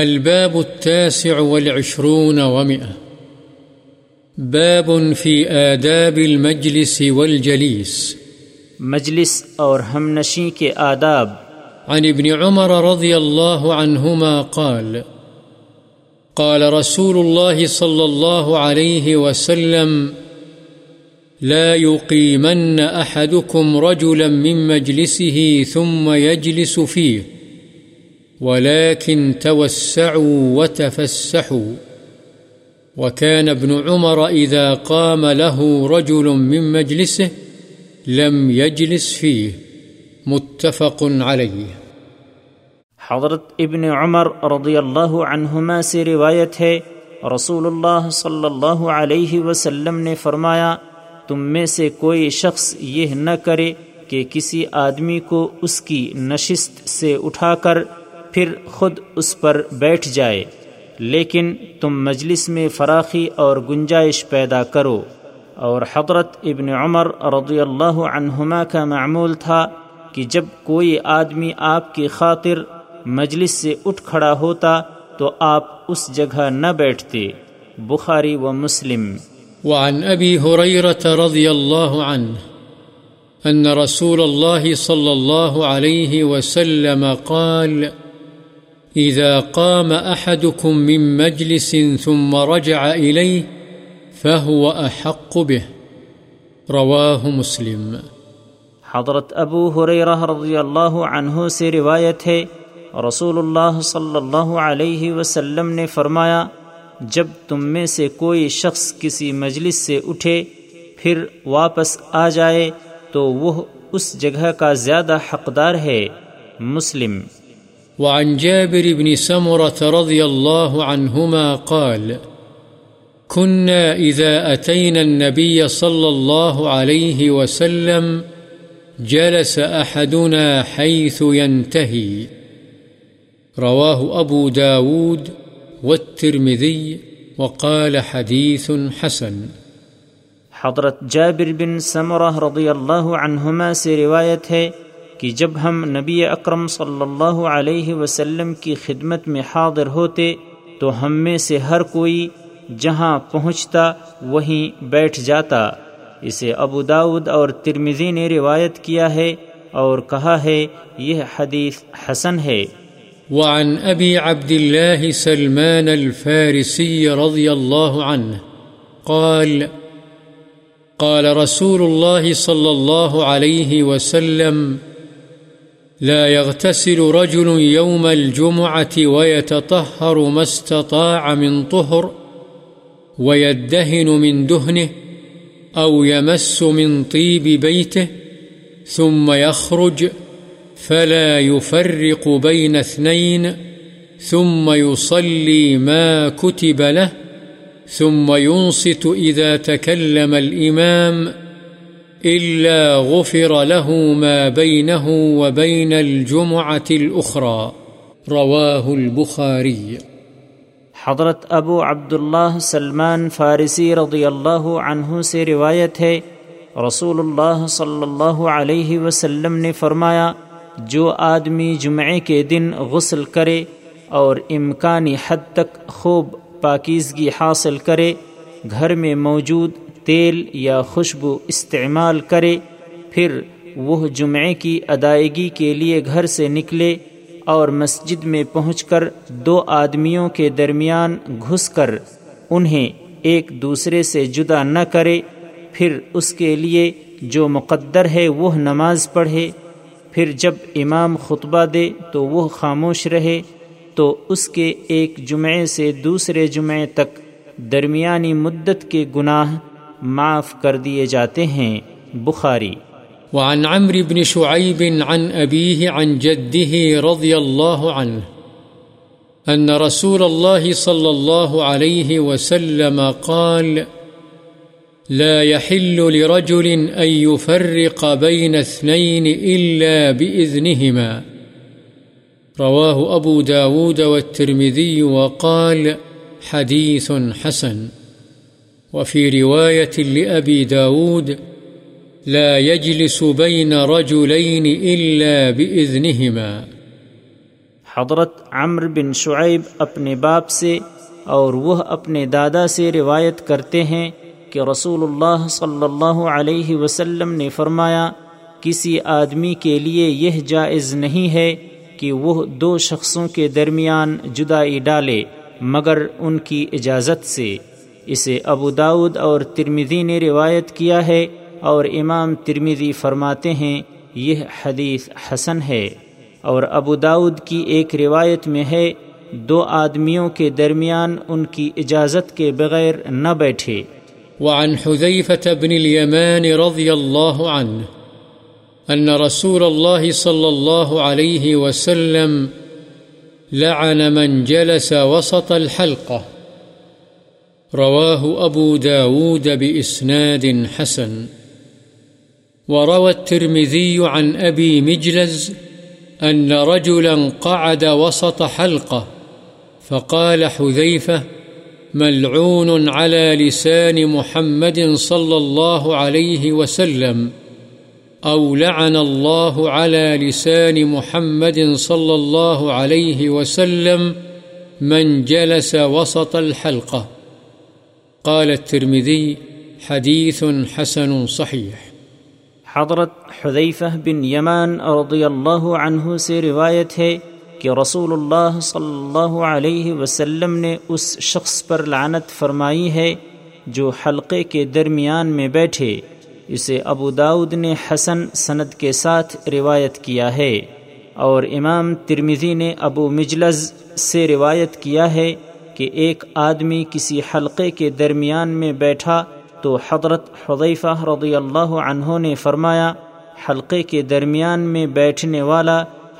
الباب التاسع والعشرون ومئة باب في آداب المجلس والجليس مجلس اور ہم نشین کے آداب عن ابن عمر رضي الله عنهما قال قال رسول الله صلى الله عليه وسلم لا يقيمن أحدكم رجلا من مجلسه ثم يجلس فيه ولكن توسعوا وتفسحوا وكان ابن عمر إذا قام له رجل من مجلسه لم يجلس فيه متفق عليه حضرت ابن عمر رضی اللہ عنہما سے روایت ہے رسول اللہ صلی اللہ علیہ وسلم نے فرمایا تم میں سے کوئی شخص یہ نہ کرے کہ کسی آدمی کو اس کی نشست سے اٹھا کر پھر خود اس پر بیٹھ جائے لیکن تم مجلس میں فراخی اور گنجائش پیدا کرو۔ اور حضرت ابن عمر رضی اللہ عنہما کا معمول تھا کہ جب کوئی آدمی آپ کی خاطر مجلس سے اٹھ کھڑا ہوتا تو آپ اس جگہ نہ بیٹھتے۔ بخاری و مسلم۔ وعن ابی ہریرہ رضی اللہ عنہ ان رسول اللہ صلی اللہ علیہ وسلم قال إذا قام أحدكم من مجلس ثم رجع إليه فهو أحق به رواه مسلم۔ حضرت ابو ہریرہ رضی اللہ عنہ سے روایت ہے رسول اللہ صلی اللہ علیہ وسلم نے فرمایا جب تم میں سے کوئی شخص کسی مجلس سے اٹھے پھر واپس آ جائے تو وہ اس جگہ کا زیادہ حقدار ہے۔ مسلم۔ وعن جابر بن سمرة رضي الله عنهما قال كنا إذا أتينا النبي صلى الله عليه وسلم جلس أحدنا حيث ينتهي رواه أبو داود والترمذي وقال حديث حسن۔ حضرت جابر بن سمرة رضي الله عنهما سے روایت ہے کہ جب ہم نبی اکرم صلی اللہ علیہ وسلم کی خدمت میں حاضر ہوتے تو ہم میں سے ہر کوئی جہاں پہنچتا وہیں بیٹھ جاتا۔ اسے ابو داود اور ترمذی نے روایت کیا ہے اور کہا ہے یہ حدیث حسن ہے۔ وعن ابی عبد اللہ سلمان الفارسی رضی اللہ عنہ قال قال رسول اللہ صلی اللہ علیہ وسلم لا يغتسل رجل يوم الجمعة ويتطهر ما استطاع من طهر ويدهن من دهنه أو يمس من طيب بيته ثم يخرج فلا يفرق بين اثنين ثم يصلي ما كتب له ثم ينصت إذا تكلم الإمام إلا غفر له ما بينه وبين الجمعة الأخرى رواه البخاري۔ حضرت ابو عبداللہ سلمان فارسی رضی اللہ عنہ سے روایت ہے رسول اللہ صلی اللہ علیہ وسلم نے فرمایا جو آدمی جمعے کے دن غسل کرے اور امکانی حد تک خوب پاکیزگی حاصل کرے، گھر میں موجود تیل یا خوشبو استعمال کرے، پھر وہ جمعے کی ادائیگی کے لیے گھر سے نکلے اور مسجد میں پہنچ کر دو آدمیوں کے درمیان گھس کر انہیں ایک دوسرے سے جدا نہ کرے، پھر اس کے لیے جو مقدر ہے وہ نماز پڑھے، پھر جب امام خطبہ دے تو وہ خاموش رہے، تو اس کے ایک جمعے سے دوسرے جمعے تک درمیانی مدت کے گناہ معاف کر دیے جاتے ہیں۔ بخاری۔ وعن عمرو بن شعیب عن ابیہ عن جدہ رضی اللہ عنہ ان رسول اللہ صلی اللہ علیہ وسلم قال لا يحل لرجل ان يفرق بين اثنين الا باذنهما رواه ابو داود والترمذی وقال حدیث حسن۔ وفي رواية لأبي داود لا يجلس بين رجلين إلا بإذنهما حضرت عمرو بن شعیب اپنے باپ سے اور وہ اپنے دادا سے روایت کرتے ہیں کہ رسول اللہ صلی اللہ علیہ وسلم نے فرمایا، کسی آدمی کے لیے یہ جائز نہیں ہے کہ وہ دو شخصوں کے درمیان جدائی ڈالے مگر ان کی اجازت سے۔ اسے ابو داود اور ترمذی نے روایت کیا ہے اور امام ترمذی فرماتے ہیں یہ حدیث حسن ہے۔ اور ابو داود کی ایک روایت میں ہے، دو آدمیوں کے درمیان ان کی اجازت کے بغیر نہ بیٹھے۔ وعن حذیفة بن الیمان رضی اللہ عنہ ان رسول اللہ صلی اللہ علیہ وسلم لعن من جلس وسط الحلقہ، رواه ابو داود باسناد حسن، وروى الترمذي عن أبي مجلز أن رجلا قعد وسط حلقة فقال حذيفة ملعون على لسان محمد صلى الله عليه وسلم، أو لعن الله على لسان محمد صلى الله عليه وسلم من جلس وسط الحلقة. قال الترمذي حديث حسن صحيح۔ حضرت حذیفہ بن یمان رضی اللہ عنہ سے روایت ہے کہ رسول اللہ صلی اللہ علیہ وسلم نے اس شخص پر لعنت فرمائی ہے جو حلقے کے درمیان میں بیٹھے۔ اسے ابو داود نے حسن سند کے ساتھ روایت کیا ہے اور امام ترمذی نے ابو مجلز سے روایت کیا ہے کہ ایک آدمی کسی حلقے کے درمیان میں بیٹھا تو حضرت حذیفہ رضی اللہ عنہ نے فرمایا، حلقے کے درمیان میں بیٹھنے والا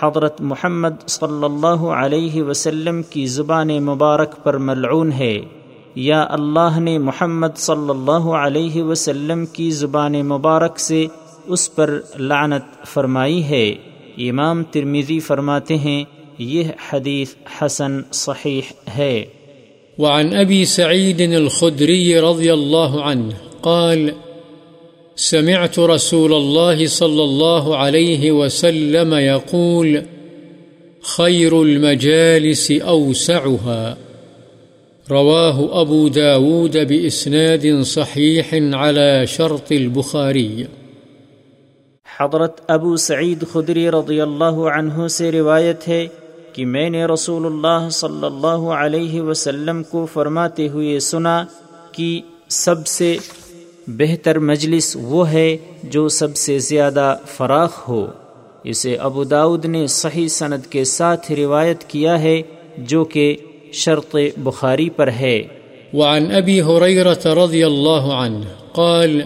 حضرت محمد صلی اللہ علیہ وسلم کی زبان مبارک پر ملعون ہے، یا اللہ نے محمد صلی اللہ علیہ وسلم کی زبان مبارک سے اس پر لعنت فرمائی ہے۔ امام ترمذی فرماتے ہیں یہ حدیث حسن صحیح ہے۔ وعن أبي سعيد الخدري رضي الله عنه قال سمعت رسول الله صلى الله عليه وسلم يقول خير المجالس أوسعها، رواه أبو داود بإسناد صحيح على شرط البخاري۔ حضرت ابو سعید خدری رضی اللہ عنہ سے روایت ہے کہ میں نے رسول اللہ صلی اللہ علیہ وسلم کو فرماتے ہوئے سنا کہ سب سے بہتر مجلس وہ ہے جو سب سے زیادہ فراخ ہو۔ اسے ابو داود نے صحیح سند کے ساتھ روایت کیا ہے جو کہ شرط بخاری پر ہے۔ وعن ابی ہریرۃ رضی اللہ عنہ قال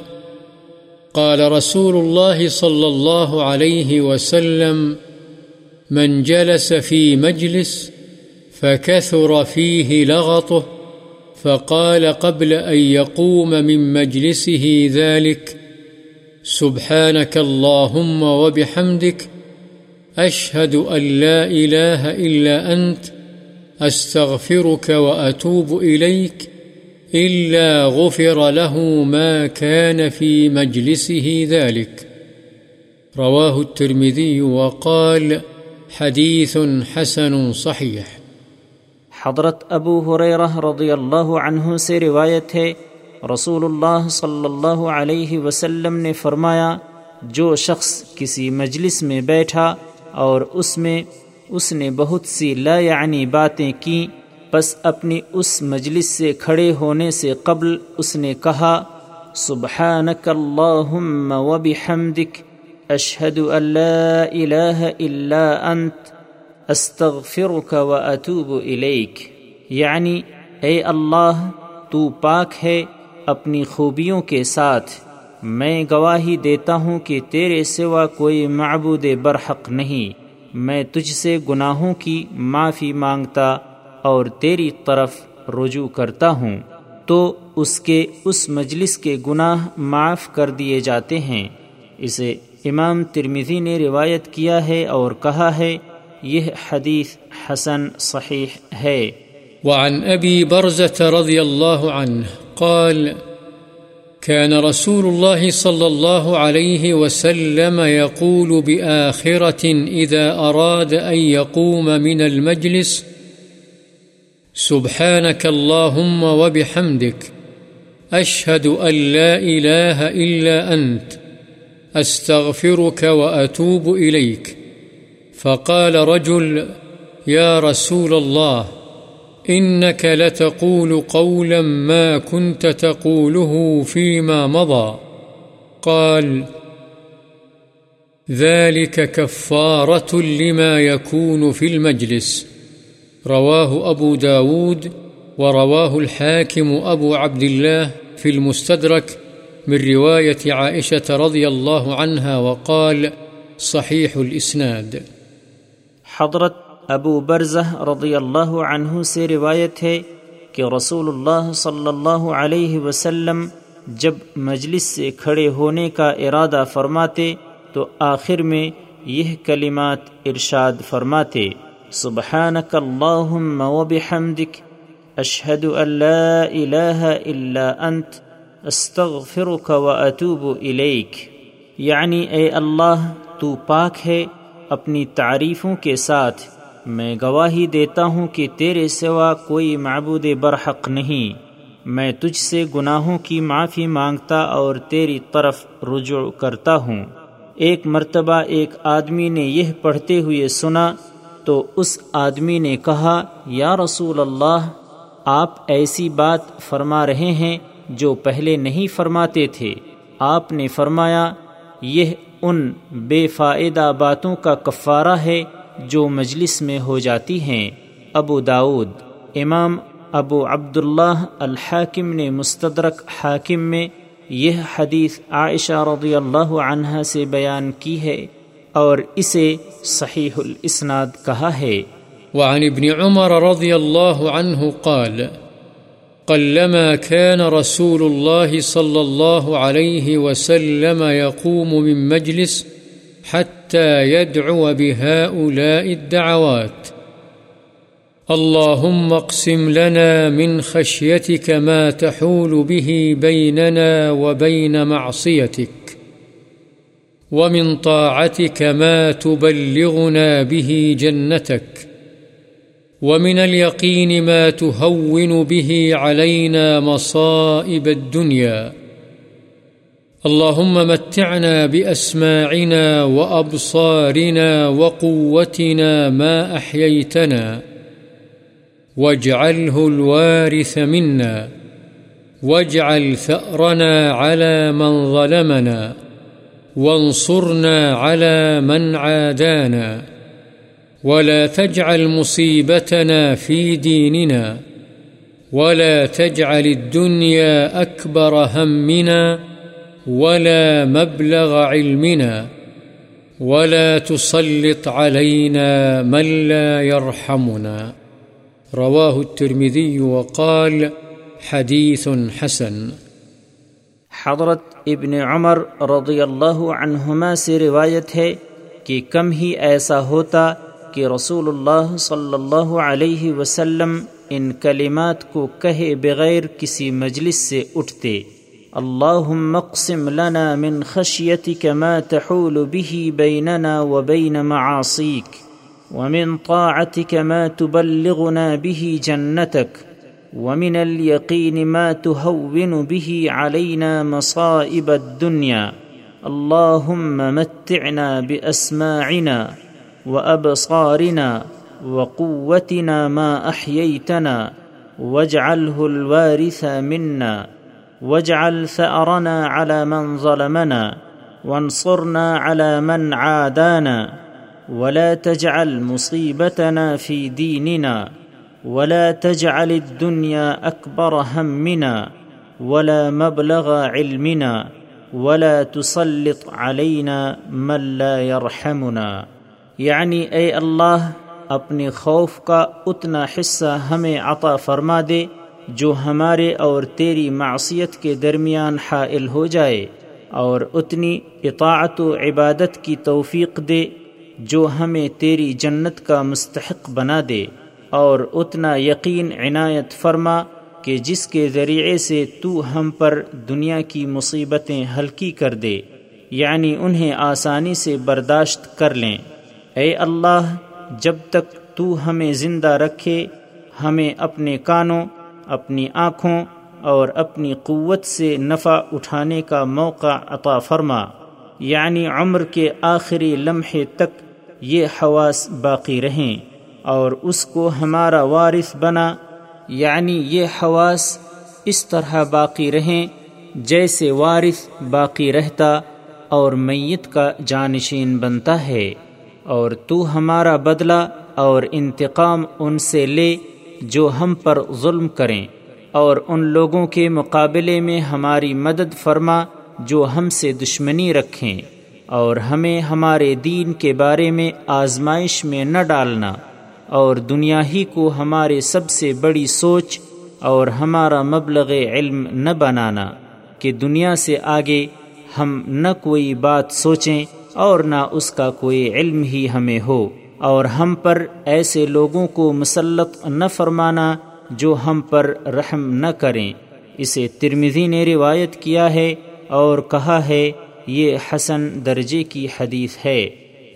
قال رسول اللہ صلی اللہ علیہ وسلم من جلس في مجلس فكثر فيه لغطه فقال قبل أن يقوم من مجلسه ذلك سبحانك اللهم وبحمدك أشهد أن لا إله إلا أنت أستغفرك وأتوب إليك، إلا غفر له ما كان في مجلسه ذلك، رواه الترمذي وقال حدیث حسن صحیح۔ حضرت ابو ہریرہ رضی اللہ عنہ سے روایت ہے رسول اللہ صلی اللہ علیہ وسلم نے فرمایا، جو شخص کسی مجلس میں بیٹھا اور اس نے بہت سی لا یعنی باتیں کی، پس اپنی اس مجلس سے کھڑے ہونے سے قبل اس نے کہا سبحانک اللہم وبحمدک اشہد ان لا الہ الا انت استغفرک واتوب الیک، یعنی اے اللہ تو پاک ہے اپنی خوبیوں کے ساتھ، میں گواہی دیتا ہوں کہ تیرے سوا کوئی معبود برحق نہیں، میں تجھ سے گناہوں کی معافی مانگتا اور تیری طرف رجوع کرتا ہوں، تو اس کے اس مجلس کے گناہ معاف کر دیے جاتے ہیں۔ اسے امام ترمذی نے روایت کیا ہے اور کہا ہے یہ حدیث حسن صحیح ہے۔ وعن ابی برزة رضی اللہ عنہ قال كان رسول الله صلى الله عليه وسلم يقول بآخرة إذا أراد أن يقوم من المجلس: سبحانك اللهم وبحمدك، أشهد أن لا إله إلا أنت، أستغفرك وأتوب إليك. فقال رجل: يا رسول الله، إنك لتقول قولا ما كنت تقوله فيما مضى. قال: ذلك كفارة لما يكون في المجلس. رواه أبو داود، ورواه الحاكم أبو عبد الله في المستدرك من رواية عائشة رضي الله عنها، وقال: صحيح الإسناد. حضرت ابو برزہ رضی اللہ عنہ سے روایت ہے کہ رسول اللہ صلی اللہ علیہ وسلم جب مجلس سے کھڑے ہونے کا ارادہ فرماتے تو آخر میں یہ کلمات ارشاد فرماتے: سبحانک اللہم وبحمدک، اشہد ان لا الہ الا انت، استغفرک واتوب الیک. یعنی اے اللہ، تو پاک ہے، اپنی تعریفوں کے ساتھ میں گواہی دیتا ہوں کہ تیرے سوا کوئی معبود برحق نہیں، میں تجھ سے گناہوں کی معافی مانگتا اور تیری طرف رجوع کرتا ہوں. ایک مرتبہ ایک آدمی نے یہ پڑھتے ہوئے سنا تو اس آدمی نے کہا: یا رسول اللہ، آپ ایسی بات فرما رہے ہیں جو پہلے نہیں فرماتے تھے. آپ نے فرمایا: یہ ان بے فائدہ باتوں کا کفارہ ہے جو مجلس میں ہو جاتی ہیں. ابو داود. امام ابو عبداللہ الحاکم نے مستدرک حاکم میں یہ حدیث عائشہ رضی اللہ عنہا سے بیان کی ہے اور اسے صحیح الاسناد کہا ہے. وعن ابن عمر رضی اللہ عنہ قال: قلما كان رسول الله صلى الله عليه وسلم يقوم من مجلس حتى يدعو بهؤلاء الدعوات: اللهم اقسم لنا من خشيتك ما تحول به بيننا وبين معصيتك، ومن طاعتك ما تبلغنا به جنتك، ومن اليقين ما تهون به علينا مصائب الدنيا، اللهم متعنا بأسماعنا وأبصارنا وقوتنا ما أحييتنا، واجعله الوارث منا، واجعل ثأرنا على من ظلمنا، وانصرنا على من عادانا، ولا تجعل مصيبتنا في ديننا، ولا تجعل الدنيا أكبر همنا ولا مبلغ علمنا، ولا تسلط علينا من لا يرحمنا. رواه الترمذي وقال: حديث حسن. حضرت ابن عمر رضی اللہ عنہما سے روایت ہے کہ کم ہی ایسا ہوتا کہ رسول اللہ صلی اللہ علیہ وسلم ان کلمات کو کہے بغیر کسی مجلس سے اٹھتے. اللهم اقسم لنا من خشيتك ما تحول به بيننا وبين معاصيك، ومن طاعتك ما تبلغنا به جنتك، ومن اليقين ما تهون به علينا مصائب الدنيا، اللهم متعنا بأسماعنا وأبصارنا وقوتنا ما أحييتنا، واجعله الوارث منا، واجعل ثأرنا على من ظلمنا، وانصرنا على من عادانا، ولا تجعل مصيبتنا في ديننا، ولا تجعل الدنيا أكبر همنا ولا مبلغ علمنا، ولا تسلط علينا من لا يرحمنا. یعنی اے اللہ، اپنے خوف کا اتنا حصہ ہمیں عطا فرما دے جو ہمارے اور تیری معصیت کے درمیان حائل ہو جائے، اور اتنی اطاعت و عبادت کی توفیق دے جو ہمیں تیری جنت کا مستحق بنا دے، اور اتنا یقین عنایت فرما کہ جس کے ذریعے سے تو ہم پر دنیا کی مصیبتیں ہلکی کر دے، یعنی انہیں آسانی سے برداشت کر لیں۔ اے اللہ، جب تک تو ہمیں زندہ رکھے، ہمیں اپنے کانوں، اپنی آنکھوں اور اپنی قوت سے نفع اٹھانے کا موقع عطا فرما، یعنی عمر کے آخری لمحے تک یہ حواس باقی رہیں، اور اس کو ہمارا وارث بنا، یعنی یہ حواس اس طرح باقی رہیں جیسے وارث باقی رہتا اور میت کا جانشین بنتا ہے، اور تو ہمارا بدلہ اور انتقام ان سے لے جو ہم پر ظلم کریں، اور ان لوگوں کے مقابلے میں ہماری مدد فرما جو ہم سے دشمنی رکھیں، اور ہمیں ہمارے دین کے بارے میں آزمائش میں نہ ڈالنا، اور دنیا ہی کو ہمارے سب سے بڑی سوچ اور ہمارا مبلغ علم نہ بنانا، کہ دنیا سے آگے ہم نہ کوئی بات سوچیں اور نہ اس کا کوئی علم ہی ہمیں ہو، اور ہم پر ایسے لوگوں کو مسلط نہ فرمانا جو ہم پر رحم نہ کریں۔ اسے ترمذی نے روایت کیا ہے اور کہا ہے یہ حسن درجے کی حدیث ہے۔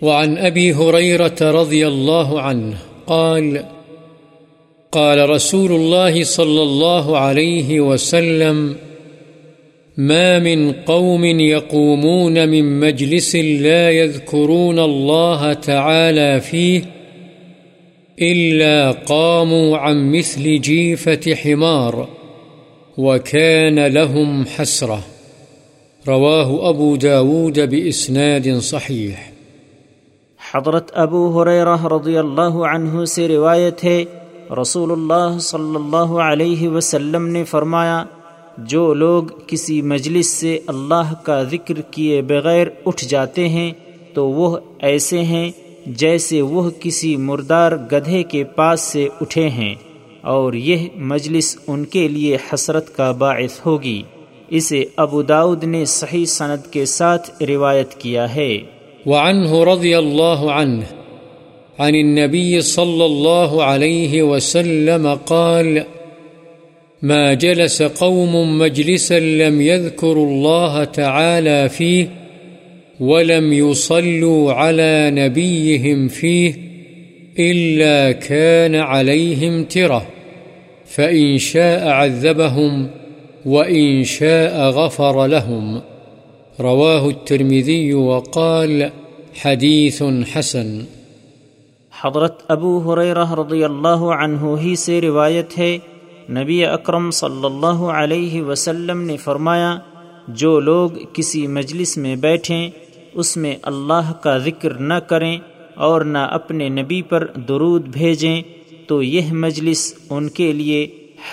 وعن ابی ہریرہ رضی اللہ عنہ قال قال رسول اللہ صلی اللہ علیہ وسلم ما من قوم يقومون من مجلس لا يذكرون الله تعالى فيه إلا قاموا عن مثل جيفة حمار وكان لهم حسرة رواه أبو داود بإسناد صحيح۔ حضرت ابو ہریرہ رضی اللہ عنہ سے روایت ہے، رسول اللہ صلی اللہ علیہ وسلم نے فرمایا، جو لوگ کسی مجلس سے اللہ کا ذکر کیے بغیر اٹھ جاتے ہیں تو وہ ایسے ہیں جیسے وہ کسی مردار گدھے کے پاس سے اٹھے ہیں، اور یہ مجلس ان کے لیے حسرت کا باعث ہوگی۔ اسے ابو داؤد نے صحیح سند کے ساتھ روایت کیا ہے۔ وعنہ رضی اللہ عنہ عن النبی صلی اللہ علیہ وسلم قال ما جلس قوم مجلسا لم يذكروا الله تعالى فيه ولم يصلوا على نبيهم فيه إلا كان عليهم ترة فإن شاء عذبهم وإن شاء غفر لهم رواه الترمذي وقال حديث حسن۔ حضرت ابو ہریرہ رضی اللہ عنہ ہی سے روایت ہے، نبی اکرم صلی اللہ علیہ وسلم نے فرمایا، جو لوگ کسی مجلس میں بیٹھیں اس میں اللہ کا ذکر نہ کریں اور نہ اپنے نبی پر درود بھیجیں تو یہ مجلس ان کے لیے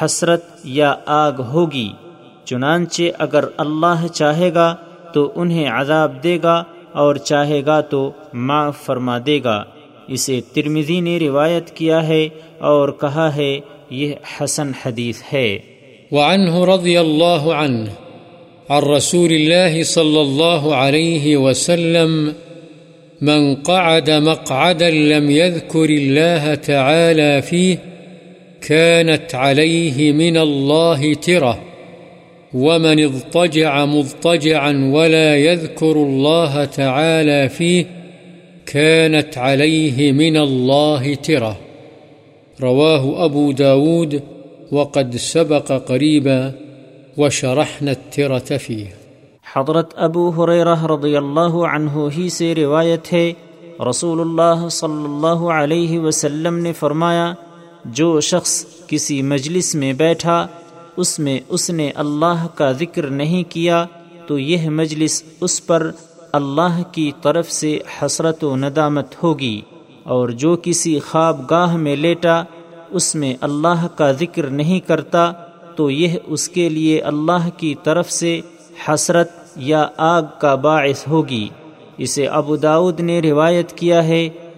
حسرت یا آگ ہوگی، چنانچہ اگر اللہ چاہے گا تو انہیں عذاب دے گا اور چاہے گا تو معاف فرما دے گا۔ اسے ترمذی نے روایت کیا ہے اور کہا ہے یہ حسن حدیث ہے۔ وعنہ رضی اللہ عنہ عن رسول الله صلى الله عليه وسلم من قعد مقعدا لم يذكر الله تعالى فيه كانت عليه من الله ترة ومن اضطجع مضطجعا ولا يذكر الله تعالى فيه كانت عليه من الله ترة رواه أبو داود وقد سبق قريبا وشرحنا الترة فيه۔ حضرت ابو ہریرہ رضی اللہ عنہ ہی سے روایت ہے، رسول اللہ صلی اللہ علیہ وسلم نے فرمایا، جو شخص کسی مجلس میں بیٹھا اس میں اس نے اللہ کا ذکر نہیں کیا تو یہ مجلس اس پر اللہ کی طرف سے حسرت و ندامت ہوگی، اور جو کسی خواب گاہ میں لیٹا اس میں اللہ کا ذکر نہیں کرتا تو یہ اس کے لیے اللہ کی طرف سے حسرت یا آگ کا باعث ہوگی۔ اسے ابو داؤد نے روایت کیا ہے